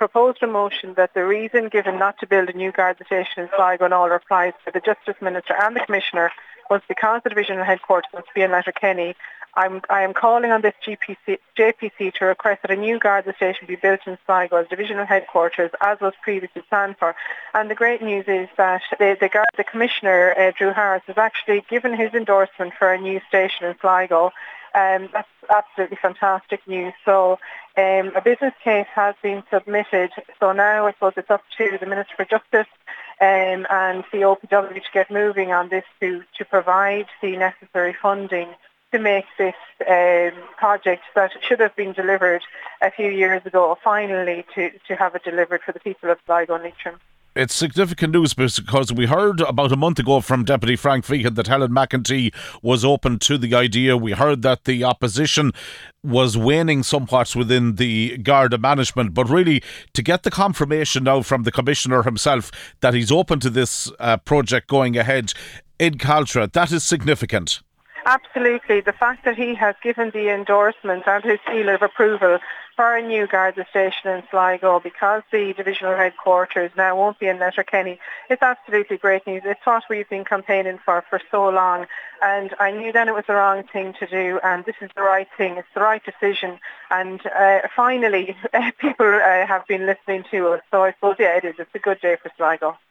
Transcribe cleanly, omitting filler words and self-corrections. proposed a motion that the reason given not to build a new Garda station in Sligo and all replies to the Justice Minister and the Commissioner was because the divisional headquarters must be in Letterkenny. I am calling on this JPC to request that a new Garda station be built in Sligo as divisional headquarters, as was previously planned for. And the great news is that the Commissioner, Drew Harris, has actually given his endorsement for a new station in Sligo. That's absolutely fantastic news. So a business case has been submitted. So now I suppose it's up to the Minister for Justice and the OPW to get moving on this to provide the necessary funding to make this project that should have been delivered a few years ago, finally to have it delivered for the people of Sligo and Leitrim. It's significant news because we heard about a month ago from Deputy Frank Feehan that Helen McEntee was open to the idea. We heard that the opposition was waning somewhat within the Garda management, but really to get the confirmation now from the Commissioner himself that he's open to this project going ahead in Caltra, that is significant. Absolutely. The fact that he has given the endorsement and his seal of approval for a new Garda station in Sligo, because the divisional headquarters now won't be in Letterkenny, it's absolutely great news. It's what we've been campaigning for so long, and I knew then it was the wrong thing to do, and this is the right thing. It's the right decision, and finally people have been listening to us. So I suppose, yeah, it is. It's a good day for Sligo.